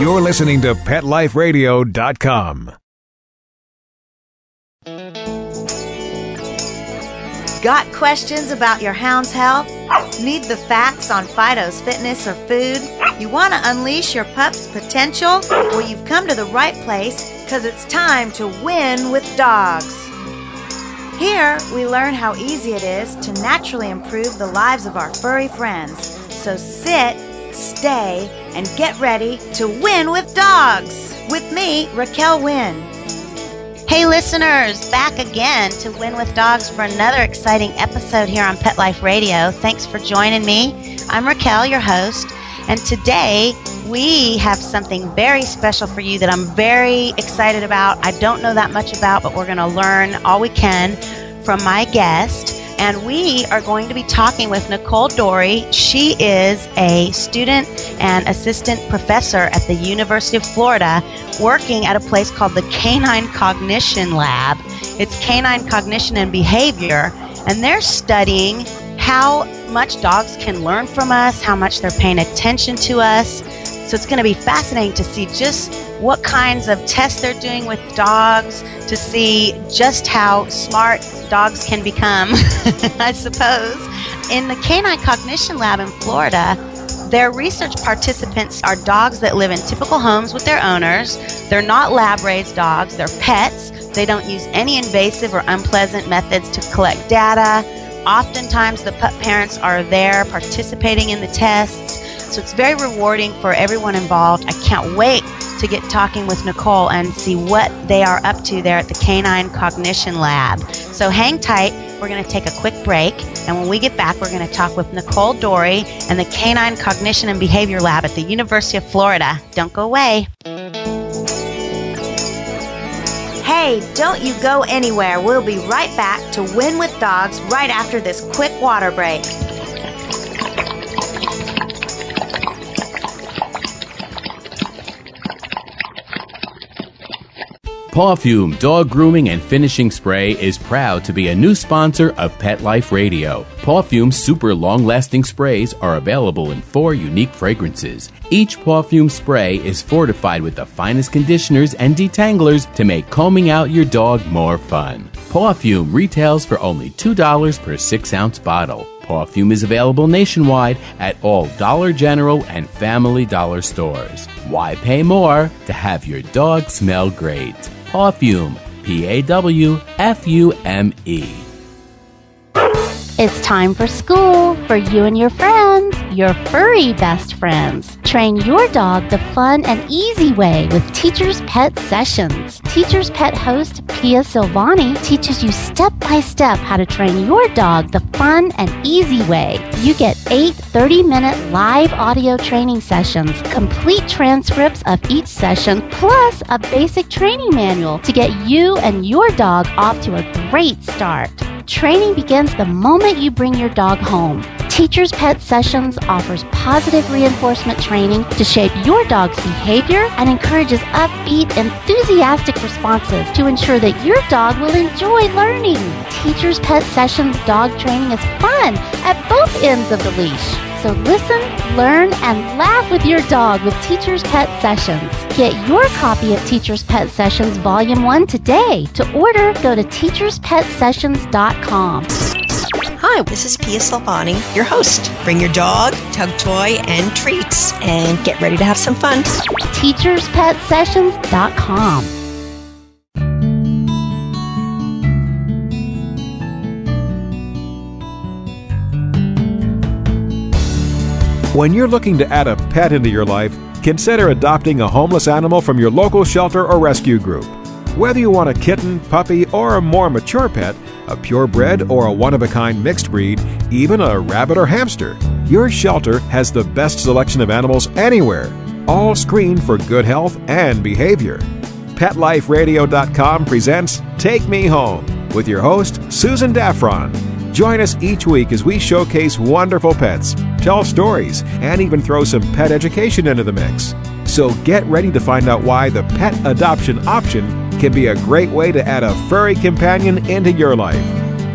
You're listening to PetLifeRadio.com. Got questions about your hound's health? Need the facts on Fido's fitness or food? You want to unleash your pup's potential? Well, you've come to the right place, because it's time to win with dogs. Here, we learn how easy it is to naturally improve the lives of our furry friends. So sit, stay, and get ready to win with dogs. With me, Raquel Wynn. Hey listeners, back again to Win With Dogs for another exciting episode here on Pet Life Radio. Thanks for joining me. I'm Raquel, your host, and today we have something very special for you that I'm very excited about. I don't know that much about, but we're going to learn all we can from my guest. And we are going to be talking with Nicole Dorey. She is a student and assistant professor at the University of Florida, working at a place called the Canine Cognition Lab. It's canine cognition and behavior, and they're studying how much dogs can learn from us, how much they're paying attention to us. So it's going to be fascinating to see just what kinds of tests they're doing with dogs to see just how smart dogs can become, I suppose. In the Canine Cognition Lab in Florida, their research participants are dogs that live in typical homes with their owners. They're not lab-raised dogs. They're pets. They don't use any invasive or unpleasant methods to collect data. Oftentimes, the pup parents are there participating in the tests. So it's very rewarding for everyone involved. I can't wait to get talking with Nicole and see what they are up to there at the Canine Cognition Lab. So hang tight. We're going to take a quick break. And when we get back, we're going to talk with Nicole Dorey and the Canine Cognition and Behavior Lab at the University of Florida. Don't go away. Hey, don't you go anywhere. We'll be right back to Win With Dogs right after this quick water break. Pawfume Dog Grooming and Finishing Spray is proud to be a new sponsor of Pet Life Radio. Pawfume's super long-lasting sprays are available in 4 unique fragrances. Each Pawfume spray is fortified with the finest conditioners and detanglers to make combing out your dog more fun. Pawfume retails for only $2 per 6-ounce bottle. Pawfume is available nationwide at all Dollar General and Family Dollar stores. Why pay more to have your dog smell great? Pawfume, Pawfume. It's time for school for you and your friends, your furry best friends. Train your dog the fun and easy way with Teacher's Pet Sessions. Teacher's Pet host Pia Silvani teaches you step by step how to train your dog the fun and easy way. You get 8 30-minute live audio training sessions, complete transcripts of each session, plus a basic training manual to get you and your dog off to a great start. Training begins the moment you bring your dog home. Teacher's Pet Sessions offers positive reinforcement training to shape your dog's behavior and encourages upbeat, enthusiastic responses to ensure that your dog will enjoy learning. Teacher's Pet Sessions dog training is fun at both ends of the leash. So listen, learn, and laugh with your dog with Teacher's Pet Sessions. Get your copy of Teacher's Pet Sessions Volume 1 today. To order, go to teacherspetsessions.com. Hi, this is Pia Silvani, your host. Bring your dog, tug toy, and treats, and get ready to have some fun. teacherspetsessions.com. When you're looking to add a pet into your life, consider adopting a homeless animal from your local shelter or rescue group. Whether you want a kitten, puppy, or a more mature pet, a purebred or a one-of-a-kind mixed breed, even a rabbit or hamster, your shelter has the best selection of animals anywhere, all screened for good health and behavior. PetLifeRadio.com presents Take Me Home with your host, Susan Daffron. Join us each week as we showcase wonderful pets, tell stories, and even throw some pet education into the mix. So get ready to find out why the pet adoption option can be a great way to add a furry companion into your life.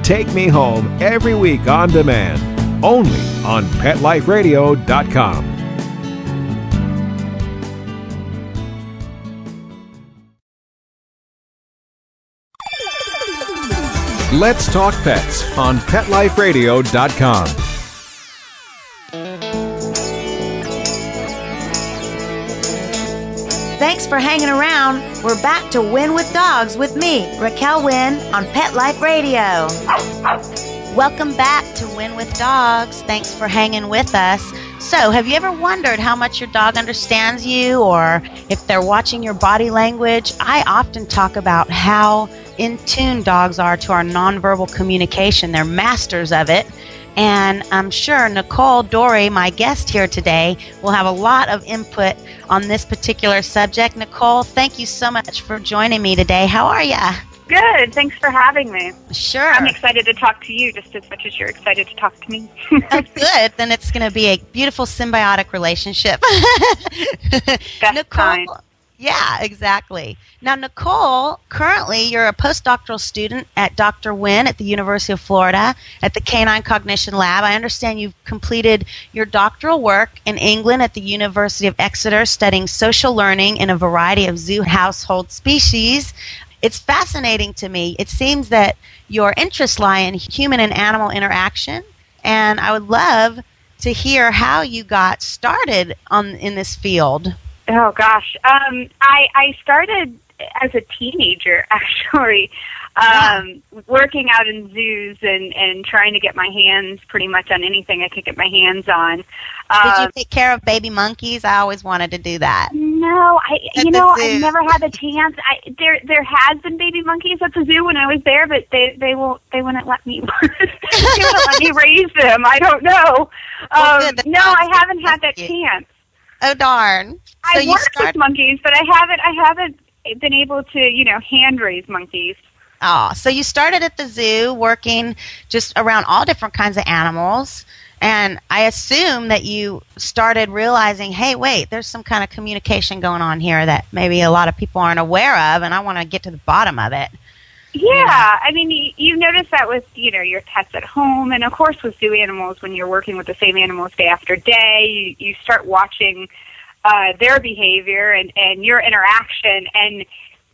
Take Me Home every week on demand, only on PetLifeRadio.com. Let's Talk Pets on PetLifeRadio.com. Thanks for hanging around. We're back to Win with Dogs with me, Raquel Wynn, on Pet Life Radio. Welcome back to Win with Dogs. Thanks for hanging with us. So, have you ever wondered how much your dog understands you, or if they're watching your body language? I often talk about how in tune dogs are to our nonverbal communication. They're masters of it. And I'm sure Nicole Dorey, my guest here today, will have a lot of input on this particular subject. Nicole, thank you so much for joining me today. How are you? Good. Thanks for having me. Sure. I'm excited to talk to you just as much as you're excited to talk to me. Oh, good. Then it's going to be a beautiful symbiotic relationship. That's Nicole, fine. Yeah, exactly. Now, Nicole, currently you're a postdoctoral student at Dr. Wynn at the University of Florida at the Canine Cognition Lab. I understand you've completed your doctoral work in England at the University of Exeter studying social learning in a variety of zoo household species. It's fascinating to me. It seems that your interests lie in human and animal interaction, and I would love to hear how you got started in this field. Oh, gosh. I started as a teenager, actually, working out in zoos and trying to get my hands pretty much on anything I could get my hands on. Did you take care of baby monkeys? I always wanted to do that. No, I never had the chance. There has been baby monkeys at the zoo when I was there, but they wouldn't let me. They wouldn't let me raise them. I don't know. Well, no, I haven't had that chance. Oh, darn. So I worked with monkeys, but I haven't been able to, hand raise monkeys. Oh, so you started at the zoo working just around all different kinds of animals, and I assume that you started realizing, hey, wait, there's some kind of communication going on here that maybe a lot of people aren't aware of, and I want to get to the bottom of it. Yeah, I mean, you notice that with, your pets at home, and of course with zoo animals, when you're working with the same animals day after day, you start watching their behavior and your interaction, and,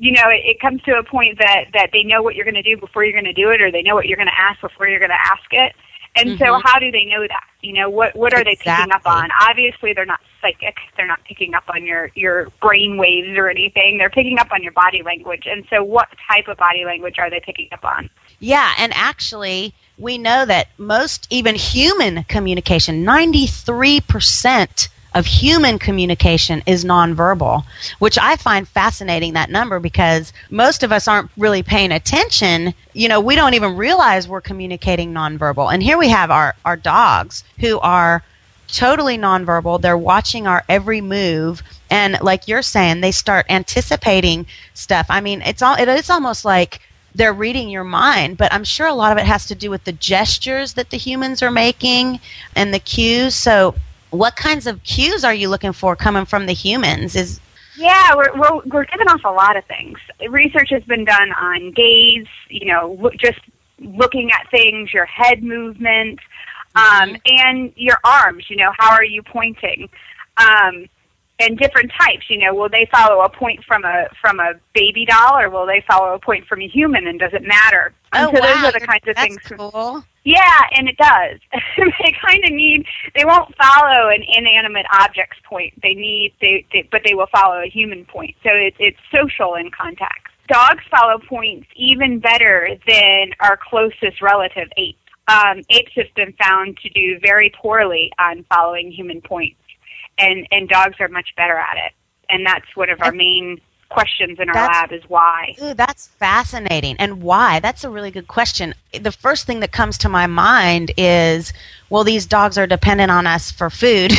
it comes to a point that they know what you're going to do before you're going to do it, or they know what you're going to ask before you're going to ask it, and so how do they know that? What are they picking up on? Obviously, they're not psychic. They're not picking up on your brain waves or anything. They're picking up on your body language. And so what type of body language are they picking up on? Yeah, and actually, we know that most, even human communication, 93% of human communication is nonverbal, which I find fascinating, that number, because most of us aren't really paying attention. We don't even realize we're communicating nonverbal. And here we have our dogs who are totally nonverbal. They're watching our every move. And like you're saying, they start anticipating stuff. I mean, it's almost like they're reading your mind, but I'm sure a lot of it has to do with the gestures that the humans are making and the cues. So what kinds of cues are you looking for coming from the humans? Yeah, we're giving off a lot of things. Research has been done on gaze, just looking at things, your head movement, and your arms, how are you pointing? And different types, will they follow a point from a baby doll, or will they follow a point from a human, and does it matter? And those are the kinds of things. Cool. Yeah, and it does. They won't follow an inanimate object's point. But they will follow a human point. So it's social in context. Dogs follow points even better than our closest relative, apes. Apes have been found to do very poorly on following human points. And dogs are much better at it. And that's one of our main questions in our lab is why. Ooh, that's fascinating. And why? That's a really good question. The first thing that comes to my mind is, well, these dogs are dependent on us for food.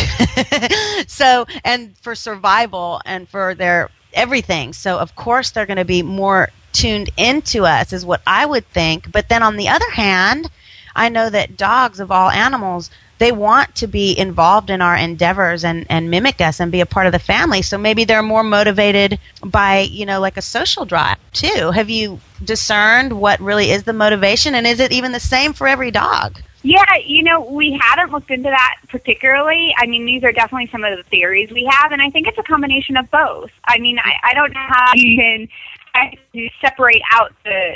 So, and for survival and for their everything. So, of course, they're going to be more tuned into us is what I would think. But then on the other hand, I know that dogs of all animals, they want to be involved in our endeavors and mimic us and be a part of the family. So maybe they're more motivated by, like a social drive too. Have you discerned what really is the motivation? And is it even the same for every dog? Yeah, we haven't looked into that particularly. I mean, these are definitely some of the theories we have. And I think it's a combination of both. I mean, I don't know how you can trying to separate out the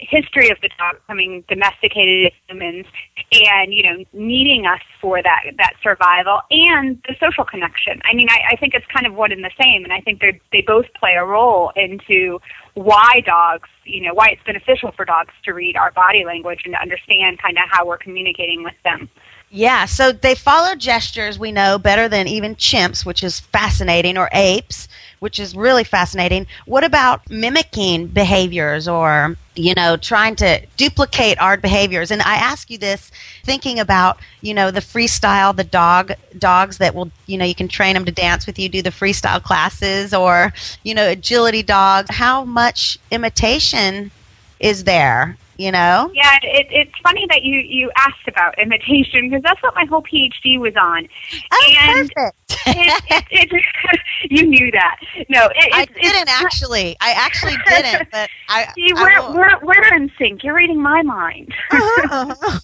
history of the dog becoming domesticated as humans and, you know, needing us for that survival and the social connection. I mean, I think it's kind of one and the same, and I think they both play a role into why dogs, you know, why it's beneficial for dogs to read our body language and to understand kind of how we're communicating with them. Yeah, so they follow gestures, we know, better than even chimps, which is fascinating, or apes, which is really fascinating. What about mimicking behaviors or, you know, trying to duplicate our behaviors? And I ask you this thinking about, you know, the freestyle, the dogs that will, you know, you can train them to dance with you, do the freestyle classes or, you know, agility dogs. How much imitation is there? You know? Yeah, it's funny that you asked about imitation because that's what my whole PhD was on. Oh, and perfect. You knew that. No, I didn't actually. I actually didn't. But I see, we're in sync. You're reading my mind. Uh-huh.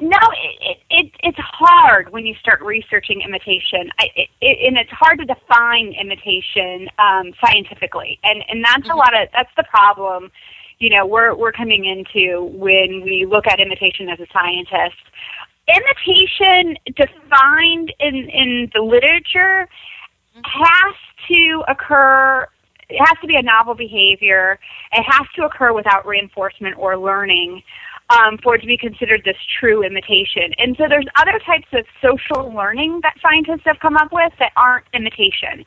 No, it's hard when you start researching imitation, and it's hard to define imitation scientifically, and that's mm-hmm. That's the problem. You know, we're coming into when we look at imitation as a scientist. Imitation defined in the literature has to occur, it has to be a novel behavior, it has to occur without reinforcement or learning for it to be considered this true imitation. And so there's other types of social learning that scientists have come up with that aren't imitation.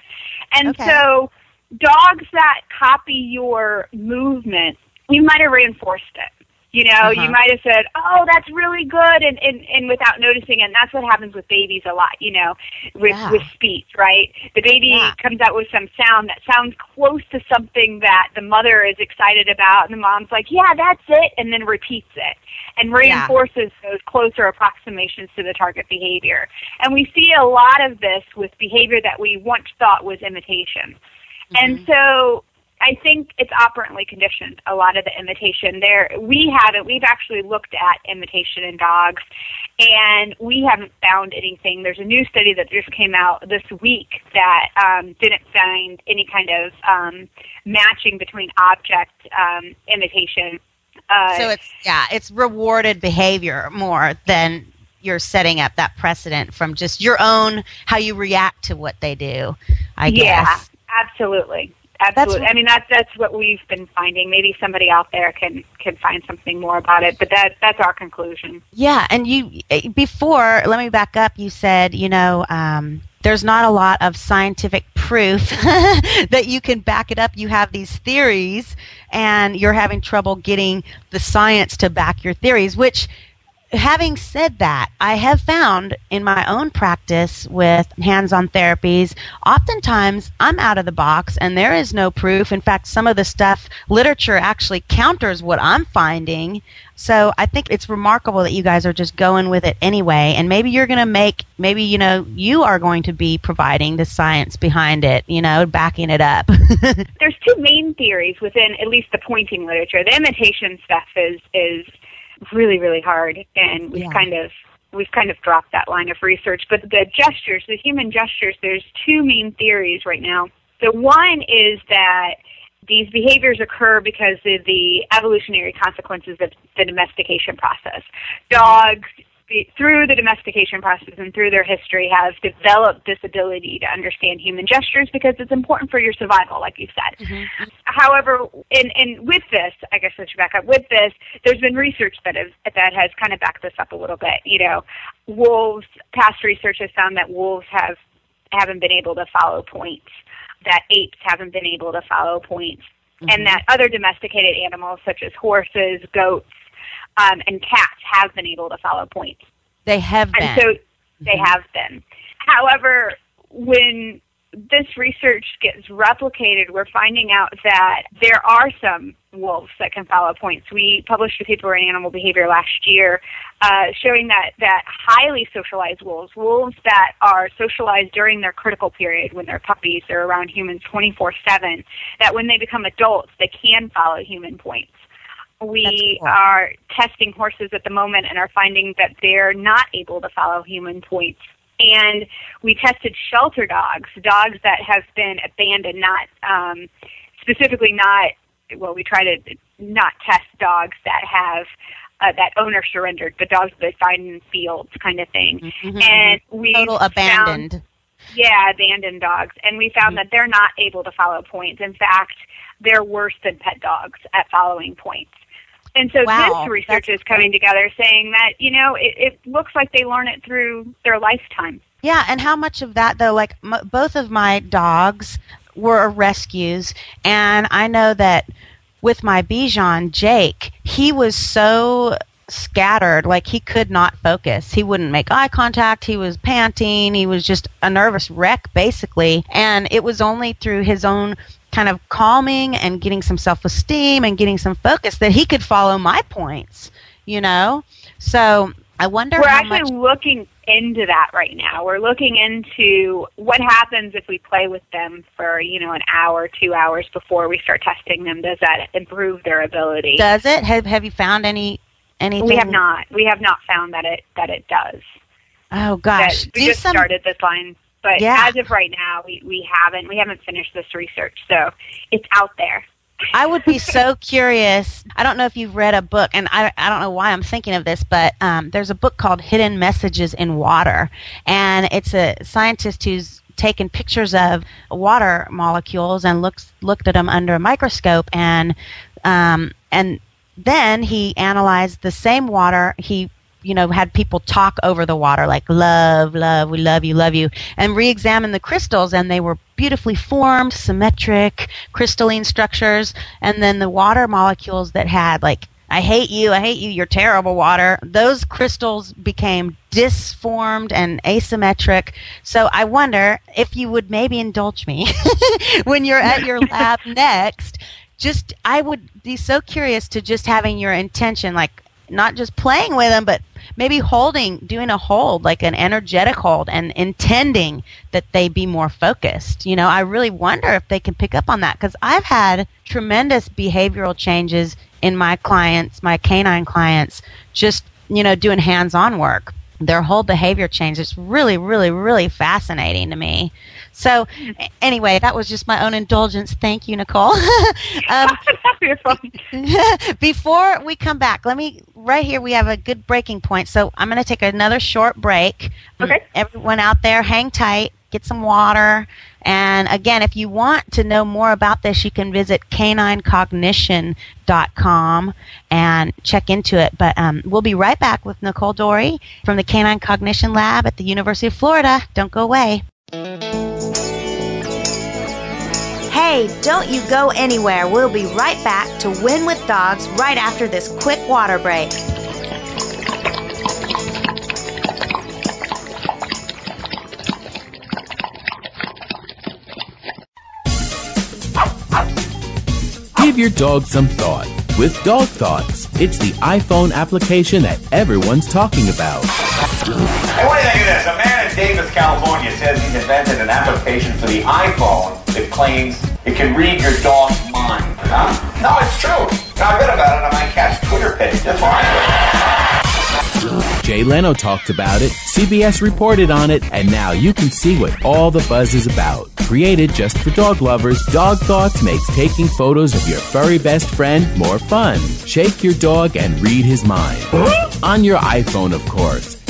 And so dogs that copy your movement, you might have reinforced it. You know, you might have said, oh, that's really good, and without noticing, and that's what happens with babies a lot, you know, with speech, right? The baby comes out with some sound that sounds close to something that the mother is excited about, and the mom's like, yeah, that's it, and then repeats it and reinforces those closer approximations to the target behavior. And we see a lot of this with behavior that we once thought was imitation. Mm-hmm. And so I think it's operantly conditioned, a lot of the imitation there. We've actually looked at imitation in dogs, and we haven't found anything. There's a new study that just came out this week that didn't find any kind of matching between object imitation. So it's rewarded behavior more than you're setting up that precedent from just your own, how you react to what they do, I guess. Yeah, absolutely. Absolutely. I mean, that's what we've been finding. Maybe somebody out there can find something more about it, but that's our conclusion. Yeah, and before, let me back up, you said, you know, there's not a lot of scientific proof that you can back it up. You have these theories, and you're having trouble getting the science to back your theories, which, having said that, I have found in my own practice with hands-on therapies, oftentimes I'm out of the box and there is no proof. In fact, some of the stuff, literature actually counters what I'm finding. So I think it's remarkable that you guys are just going with it anyway. And maybe you're going to you are going to be providing the science behind it, you know, backing it up. There's two main theories within at least the pointing literature. The imitation stuff is really, really hard, and we've kind of dropped that line of research. But the gestures, the human gestures, there's two main theories right now. The one is that these behaviors occur because of the evolutionary consequences of the domestication process. Dogs, through the domestication process and through their history, have developed this ability to understand human gestures because it's important for your survival, like you said. Mm-hmm. However, and with this, I guess I should back up. With this, there's been research that has kind of backed this up a little bit. You know, wolves, past research has found that wolves haven't been able to follow points, that apes haven't been able to follow points, mm-hmm. and that other domesticated animals such as horses, goats, and cats have been able to follow points. They have been. And so they have been. However, when this research gets replicated, we're finding out that there are some wolves that can follow points. We published a paper on animal behavior last year showing that highly socialized wolves that are socialized during their critical period when they're puppies, they're around humans 24/7, that when they become adults, they can follow human points. We are testing horses at the moment and are finding that they're not able to follow human points. And we tested shelter dogs that have been abandoned, not specifically not, well, we try to not test dogs that have that owner surrendered, but dogs they find in fields kind of thing. Mm-hmm. And we total abandoned. Abandoned dogs. And we found that they're not able to follow points. In fact, they're worse than pet dogs at following points. And so this research is coming together saying that, you know, it looks like they learn it through their lifetime. Yeah, and how much of that, though, like both of my dogs were rescues, and I know that with my Bichon, Jake, he was so scattered, like he could not focus. He wouldn't make eye contact. He was panting. He was just a nervous wreck, basically. And it was only through his own kind of calming and getting some self-esteem and getting some focus that he could follow my points, you know? So I wonder looking into that right now. We're looking into what happens if we play with them for, you know, an hour, 2 hours before we start testing them. Does that improve their ability? Does it? Have you found anything? We have not. We have not found that it does. Oh gosh. That we started this line. But as of right now we haven't finished this research, so it's out there. I would be so curious. I don't know if you've read a book, and I don't know why I'm thinking of this, but there's a book called Hidden Messages in Water, and it's a scientist who's taken pictures of water molecules and looked at them under a microscope, and then he analyzed the same water. He had people talk over the water, like love, love, we love you, and re-examine the crystals, and they were beautifully formed, symmetric, crystalline structures, and then the water molecules that had, like, I hate you, you're terrible water, those crystals became disformed and asymmetric. So I wonder if you would maybe indulge me when you're at your lab next. Just, I would be so curious to just having your intention, like, not just playing with them, but maybe doing a hold, like an energetic hold, and intending that they be more focused. You know, I really wonder if they can pick up on that, because I've had tremendous behavioral changes in my clients, my canine clients, just, doing hands-on work. Their whole behavior change. It's really, really, really fascinating to me. So anyway, that was just my own indulgence. Thank you, Nicole. Before we come back, right here we have a good breaking point. So I'm going to take another short break. Okay. Everyone out there, hang tight, get some water. And again, if you want to know more about this, you can visit caninecognition.com and check into it. But we'll be right back with Nicole Dorey from the Canine Cognition Lab at the University of Florida. Don't go away. Hey, don't you go anywhere. We'll be right back to Win with Dogs right after this quick water break. Give your dog some thought with Dog Thoughts. It's the iPhone application that everyone's talking about. Hey, what do you think of this? A man in Davis, California says he's invented an application for the iPhone that claims it can read your dog's mind. Huh? No, it's true. Now, I read about it on my cat's Twitter page. That's why. Jay Leno talked about it, CBS reported on it, and now you can see what all the buzz is about. Created just for dog lovers, Dog Thoughts makes taking photos of your furry best friend more fun. Shake your dog and read his mind. On your iPhone, of course.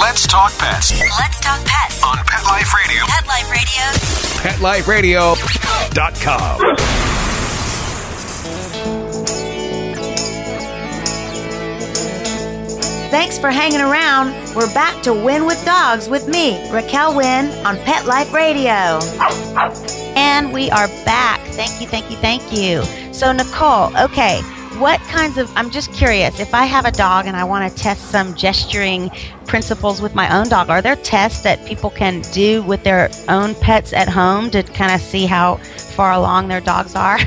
Let's Talk Pets. Let's Talk Pets. On Pet Life Radio. Pet Life Radio. PetLifeRadio.com. Thanks for hanging around. We're back to Win with Dogs with me, Raquel Wynn, on Pet Life Radio. And we are back. Thank you. So, Nicole, okay. What kinds of, I'm just curious, if I have a dog and I want to test some gesturing principles with my own dog, are there tests that people can do with their own pets at home to kind of see how far along their dogs are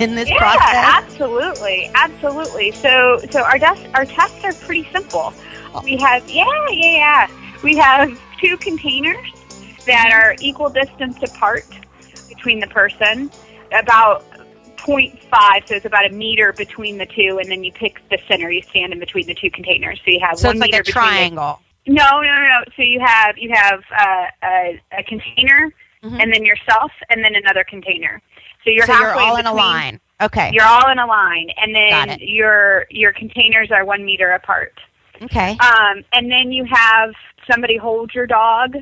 in this process? Yeah, absolutely. So our tests are pretty simple. We have two containers that are equal distance apart between the person, about 0.5, so it's about a meter between the two, and then you pick the center. You stand in between the two containers, so you have so 1 meter. So it's like a triangle. No. So you have a container, mm-hmm. and then yourself, and then another container. So halfway you're all in a line. Okay. You're all in a line, and then your containers are 1 meter apart. Okay. And then you have somebody hold your dog.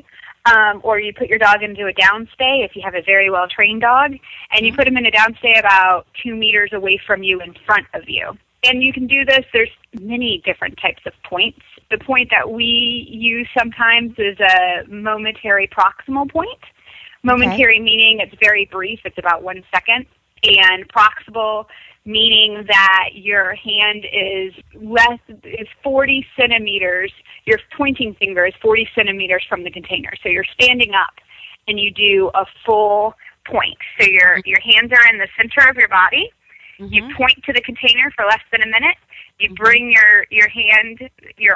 Or you put your dog into a downstay if you have a very well-trained dog, and you put him in a downstay about 2 meters away from you in front of you. And you can do this. There's many different types of points. The point that we use sometimes is a momentary proximal point. Momentary meaning it's very brief. It's about 1 second. And proximal meaning that your hand is 40 centimeters, your pointing finger is 40 centimeters from the container. So you're standing up and you do a full point. So your hands are in the center of your body. Mm-hmm. You point to the container for less than a minute. You bring your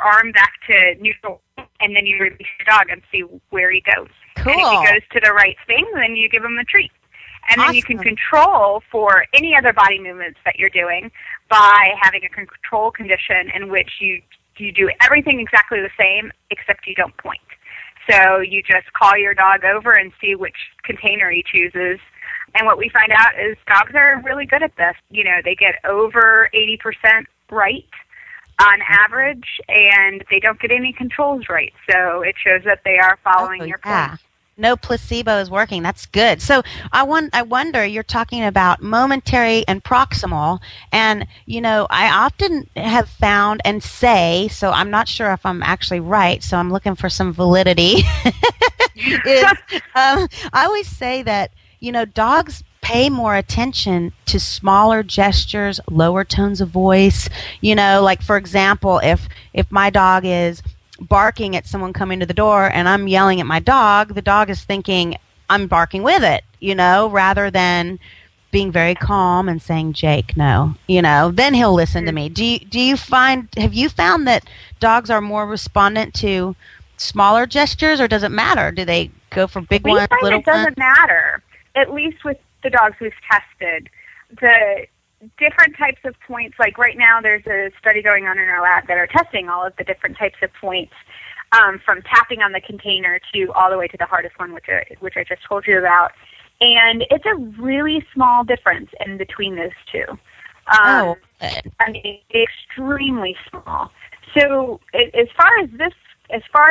arm back to neutral, and then you release your dog and see where he goes. Cool. And if he goes to the right thing, then you give him a treat. And then you can control for any other body movements that you're doing by having a control condition in which you do everything exactly the same except you don't point. So you just call your dog over and see which container he chooses. And what we find out is dogs are really good at this. You know, they get over 80% right on average, and they don't get any controls right. So it shows that they are following your plan. No placebo is working. That's good. So I wonder, you're talking about momentary and proximal, and, you know, I often have found and say, so I'm not sure if I'm actually right, so I'm looking for some validity. I always say that, you know, dogs pay more attention to smaller gestures, lower tones of voice. You know, like, for example, if my dog is barking at someone coming to the door and I'm yelling at my dog, the dog is thinking I'm barking with it, you know, rather than being very calm and saying, Jake, no, you know, then he'll listen to me. Have you found that dogs are more respondent to smaller gestures, or does it matter? Do they go for big ones, little ones? It doesn't matter, at least with the dogs we've tested. The different types of points, like right now there's a study going on in our lab that are testing all of the different types of points, from tapping on the container to all the way to the hardest one, which I just told you about. And it's a really small difference in between those two. I mean, extremely small. So as far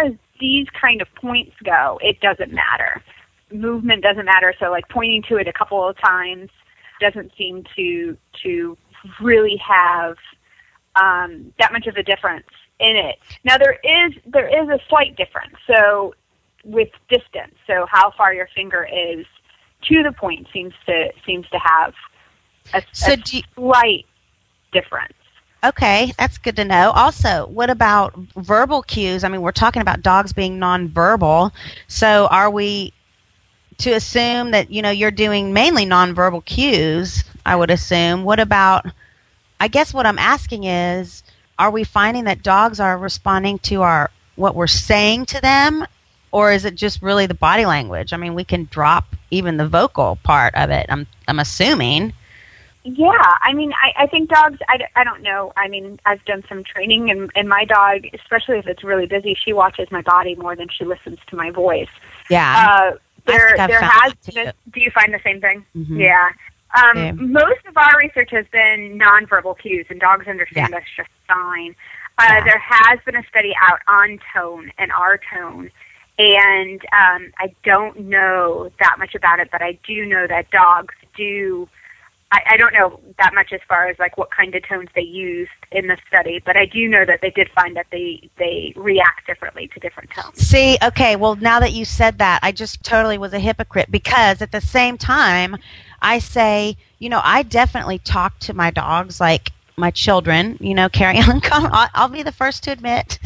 as these kind of points go, it doesn't matter. Movement doesn't matter. So like pointing to it a couple of times doesn't seem to really have that much of a difference in it. Now there is a slight difference. So with distance, so how far your finger is to the point seems to have a slight difference. Okay, that's good to know. Also, what about verbal cues? I mean, we're talking about dogs being nonverbal, so are we to assume that, you know, you're doing mainly nonverbal cues, I would assume. What about, I guess what I'm asking is, are we finding that dogs are responding to what we're saying to them, or is it just really the body language? I mean, we can drop even the vocal part of it, I'm assuming. Yeah, I mean, I think dogs, I don't know. I mean, I've done some training, and my dog, especially if it's really busy, she watches my body more than she listens to my voice. Yeah. There has been, do you find the same thing? Mm-hmm. Yeah. Most of our research has been nonverbal cues, and dogs understand us just fine. There has been a study out on tone and our tone, and I don't know that much about it, but I do know that dogs do... I don't know that much as far as like what kind of tones they used in the study, but I do know that they did find that they react differently to different tones. See, okay, well, now that you said that, I just totally was a hypocrite, because at the same time, I say, you know, I definitely talk to my dogs like my children, you know, carry on. I'll be the first to admit,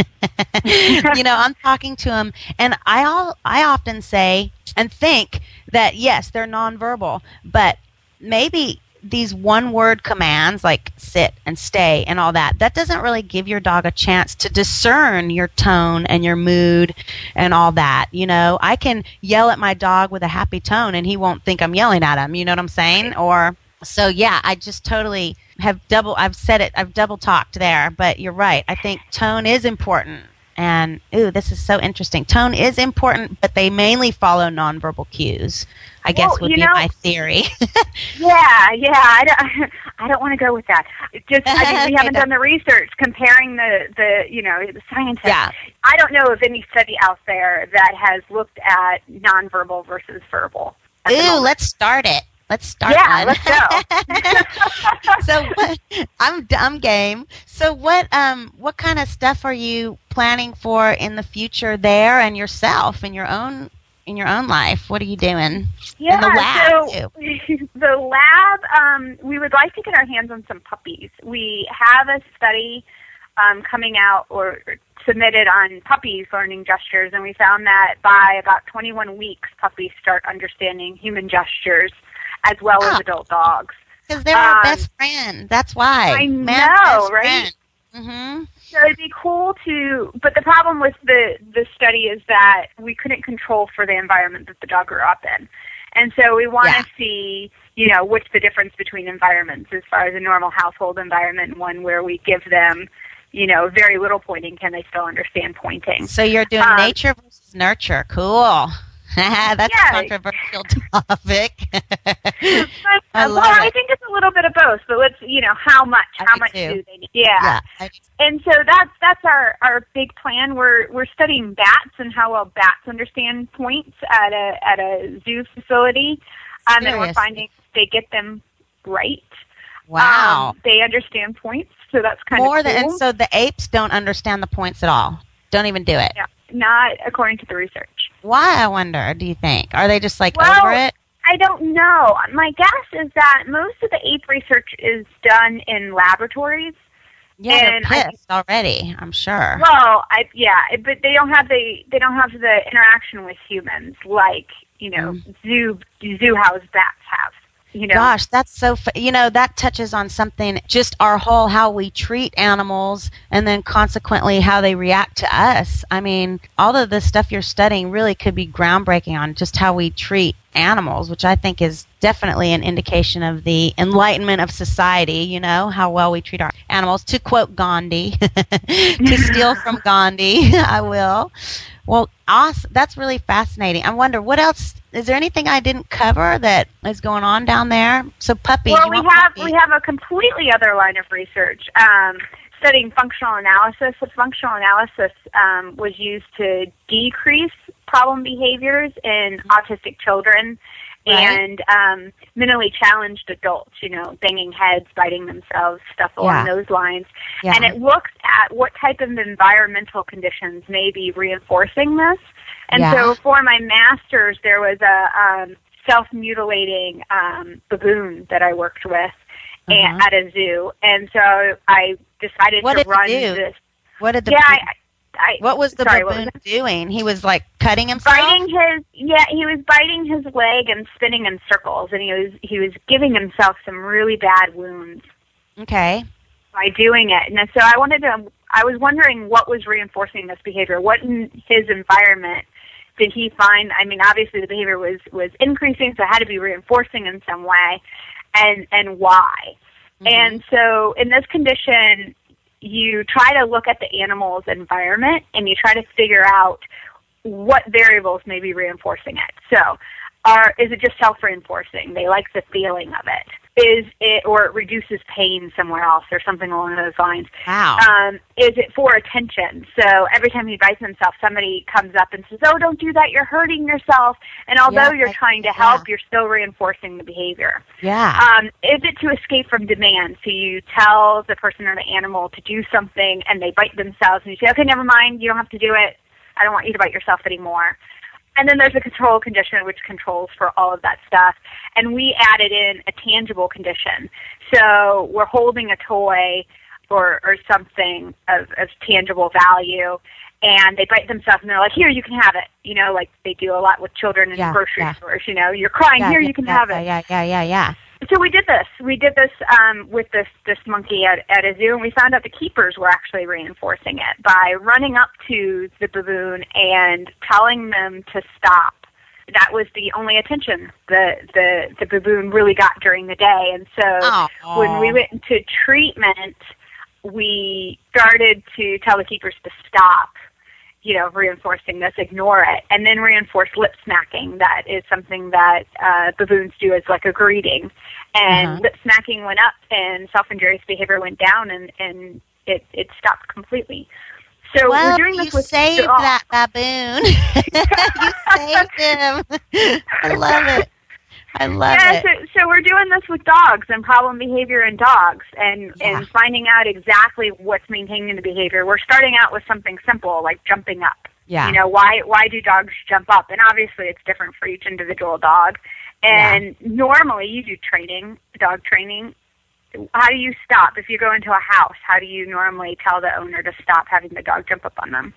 you know, I'm talking to them, and I often say and think that yes, they're nonverbal, but maybe these one-word commands like sit and stay and all that, that doesn't really give your dog a chance to discern your tone and your mood and all that. You know, I can yell at my dog with a happy tone and he won't think I'm yelling at him. You know what I'm saying? Or so, yeah, I just totally have I've double talked there, but you're right. I think tone is important. And, ooh, this is so interesting. Tone is important, but they mainly follow nonverbal cues, I guess would be my theory. Yeah. I don't want to go with that. We haven't done the research comparing the scientists. Yeah. I don't know of any study out there that has looked at nonverbal versus verbal. Ooh, let's start it. Let's start. Yeah, let's go. So I'm game. So what kind of stuff are you planning for in the future there, and yourself in your own life? What are you doing? Yeah, in the lab. So too. The lab. We would like to get our hands on some puppies. We have a study coming out or submitted on puppies learning gestures, and we found that by about 21 weeks, puppies start understanding human gestures as well as adult dogs. Because they're our best friend. That's why. I know, right? Mm-hmm. So it'd be cool to... But the problem with the study is that we couldn't control for the environment that the dog grew up in. And so we want to see, you know, what's the difference between environments as far as a normal household environment and one where we give them, you know, very little pointing. Can they still understand pointing? So you're doing nature versus nurture. Cool. That's a controversial topic. I think it's a little bit of both. But let's, you know, how much do they need? Yeah. And so that's our big plan. We're studying bats and how well bats understand points at a zoo facility, and we're finding they get them right. Wow. They understand points, so that's kind of more cool. And so the apes don't understand the points at all. Don't even do it. Yeah. Not according to the research. Why, I wonder, do you think? Are they just over it? I don't know. My guess is that most of the ape research is done in laboratories. Yeah, and they're pissed already, I'm sure. Well, but they don't have the interaction with humans like, you know, zoo house bats have. You know? Gosh, that's so, you know, that touches on something, just our whole how we treat animals and then consequently how they react to us. I mean, all of the stuff you're studying really could be groundbreaking on just how we treat animals, which I think is definitely an indication of the enlightenment of society, you know, how well we treat our animals. To quote Gandhi, to steal from Gandhi, I will. Well, awesome. That's really fascinating. I wonder, what else? Is there anything I didn't cover that is going on down there? So puppies. Well, we have a completely other line of research studying functional analysis. So functional analysis was used to decrease problem behaviors in autistic children, and mentally challenged adults, you know, banging heads, biting themselves, stuff along those lines. Yeah. And it looks at what type of environmental conditions may be reinforcing this. And so for my master's, there was a self-mutilating baboon that I worked with at a zoo. And so I decided to run this. What did the what was the baboon doing? He was like cutting himself? He was biting his leg and spinning in circles, and he was giving himself some really bad wounds. Okay. By doing it. And so I was wondering what was reinforcing this behavior. What in his environment did he find? I mean, obviously the behavior was increasing, so it had to be reinforcing in some way, and why. Mm-hmm. And so in this condition, you try to look at the animal's environment and you try to figure out what variables may be reinforcing it. So is it just self-reinforcing? They like the feeling of it. Or it reduces pain somewhere else or something along those lines. Wow. Is it for attention? So every time he bites himself, somebody comes up and says, oh, don't do that, you're hurting yourself. And although you're trying to help, you're still reinforcing the behavior. Yeah. Is it to escape from demand? So you tell the person or the animal to do something and they bite themselves and you say, okay, never mind, you don't have to do it. I don't want you to bite yourself anymore. And then there's a control condition, which controls for all of that stuff. And we added in a tangible condition. So we're holding a toy or something of tangible value, and they bite themselves, and they're like, here, you can have it. You know, like they do a lot with children in grocery stores. You know, you're crying, here, you can have it. Yeah. So we did this. We did this with this monkey at a zoo, and we found out the keepers were actually reinforcing it by running up to the baboon and telling them to stop. That was the only attention the baboon really got during the day. And so when we went into treatment, we started to tell the keepers to stop, you know, reinforcing this, ignore it, and then reinforce lip smacking. That is something that baboons do as like a greeting. And lip smacking went up and self-injurious behavior went down, and it stopped completely. So we're doing this with saved that baboon. You saved him. I love it. I love it. So we're doing this with dogs and problem behavior in dogs and finding out exactly what's maintaining the behavior. We're starting out with something simple like jumping up. Yeah. You know, why do dogs jump up? And obviously it's different for each individual dog. And normally you do training, dog training. How do you stop? If you go into a house, how do you normally tell the owner to stop having the dog jump up on them?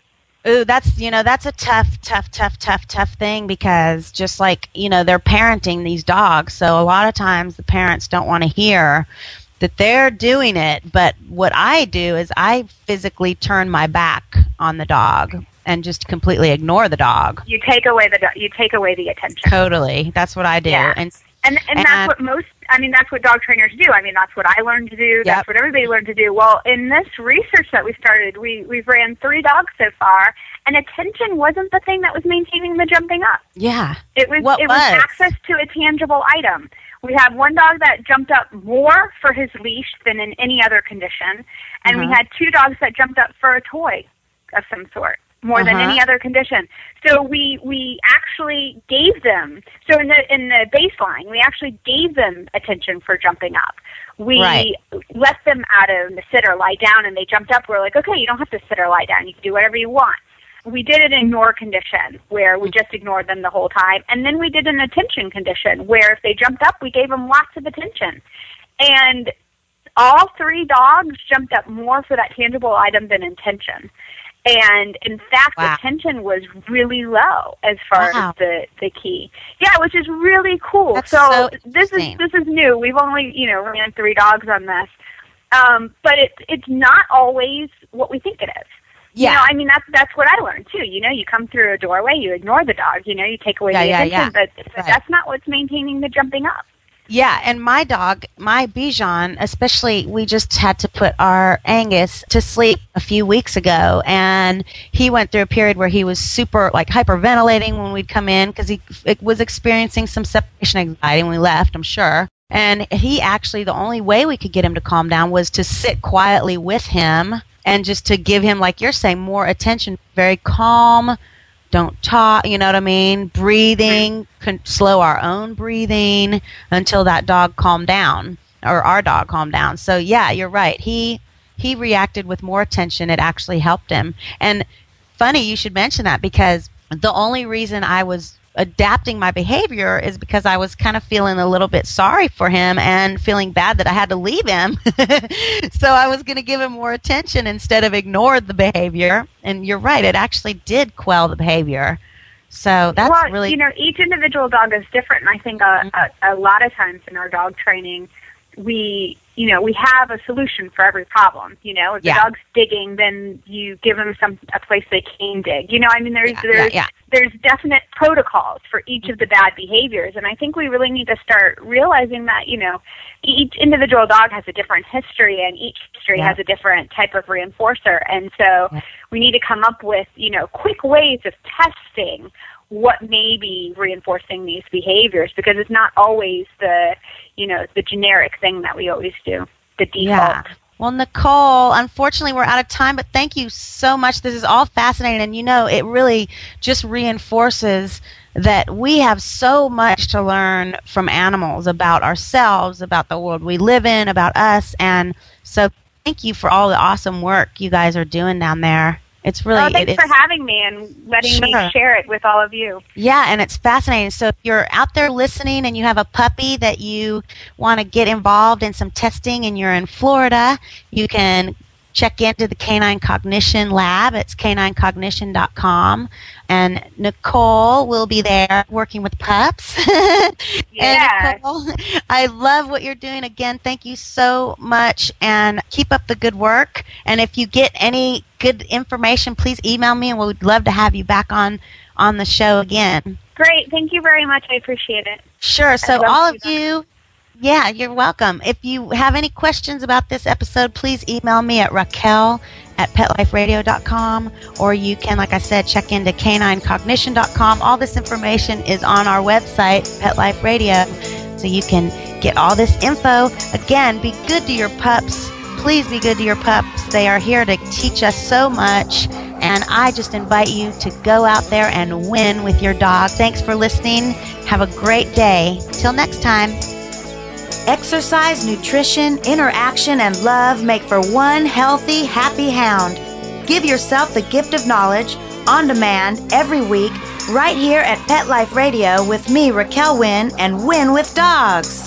Ooh, that's a tough thing, because just like, you know, they're parenting these dogs. So a lot of times the parents don't want to hear that they're doing it. But what I do is I physically turn my back on the dog and just completely ignore the dog. You take away the attention. Totally. That's what I do. Yeah. And that's what that's what dog trainers do. I mean, that's what I learned to do. Yep. That's what everybody learned to do. Well, in this research that we started, we've ran 3 dogs so far, and attention wasn't the thing that was maintaining the jumping up. Yeah. It was access to a tangible item. We had one dog that jumped up more for his leash than in any other condition, and we had 2 dogs that jumped up for a toy of some sort. More than any other condition. So we actually gave them, so in the baseline, we actually gave them attention for jumping up. We left them out of the sit or lie down, and they jumped up. We're like, okay, you don't have to sit or lie down. You can do whatever you want. We did it in ignore condition, where we just ignored them the whole time. And then we did an attention condition, where if they jumped up, we gave them lots of attention. And all 3 dogs jumped up more for that tangible item than intention. And, in fact, attention was really low as far as the key. Yeah, which is really cool. That's so this is new. We've only, ran 3 dogs on this. But it's not always what we think it is. Yeah. That's what I learned, too. You know, you come through a doorway, you ignore the dog, you take away the attention. Yeah. But that's not what's maintaining the jumping up. Yeah, and my dog, my Bichon, especially, we just had to put our Angus to sleep a few weeks ago, and he went through a period where he was super, hyperventilating when we'd come in, because he was experiencing some separation anxiety when we left, I'm sure. And he actually, the only way we could get him to calm down was to sit quietly with him and just to give him, like you're saying, more attention, very calm don't talk, you know what I mean? Breathing, can slow our own breathing until that dog calmed down, or our dog calmed down. So yeah, you're right. He reacted with more attention. It actually helped him. And funny you should mention that, because the only reason I was adapting my behavior is because I was kind of feeling a little bit sorry for him and feeling bad that I had to leave him. So I was going to give him more attention instead of ignore the behavior. And you're right, it actually did quell the behavior. So that's really... you know, each individual dog is different. And I think a lot of times in our dog training, we have a solution for every problem. You know, if the dog's digging, then you give them a place they can dig. You know, I mean, there's definite protocols for each of the bad behaviors, and I think we really need to start realizing that, you know, each individual dog has a different history, and each history has a different type of reinforcer, and so we need to come up with, you know, quick ways of testing what may be reinforcing these behaviors, because it's not always the generic thing that we always do, the default. Yeah. Well, Nicole, unfortunately we're out of time, but thank you so much. This is all fascinating, and it really just reinforces that we have so much to learn from animals about ourselves, about the world we live in, about us, and so thank you for all the awesome work you guys are doing down there. It's really, well, thanks for having me and letting me share it with all of you. Yeah, and it's fascinating. So if you're out there listening and you have a puppy that you want to get involved in some testing and you're in Florida, you can check into the Canine Cognition Lab. It's caninecognition.com. And Nicole will be there working with pups. Yeah. Nicole, I love what you're doing. Again, thank you so much, and keep up the good work. And if you get any good information, please email me, and we would love to have you back on the show again. Great. Thank you very much. I appreciate it. Sure. So all of you, yeah, you're welcome. If you have any questions about this episode, please email me at raquel@petliferadio.com, or you can, like I said, check into caninecognition.com. All this information is on our website, Pet Life Radio, so you can get all this info. Again, be good to your pups. Please be good to your pups. They are here to teach us so much, and I just invite you to go out there and win with your dog. Thanks for listening. Have a great day. Till next time. Exercise, nutrition, interaction, and love make for one healthy, happy hound. Give yourself the gift of knowledge on demand every week right here at Pet Life Radio with me, Raquel Wynn, and Win with Dogs.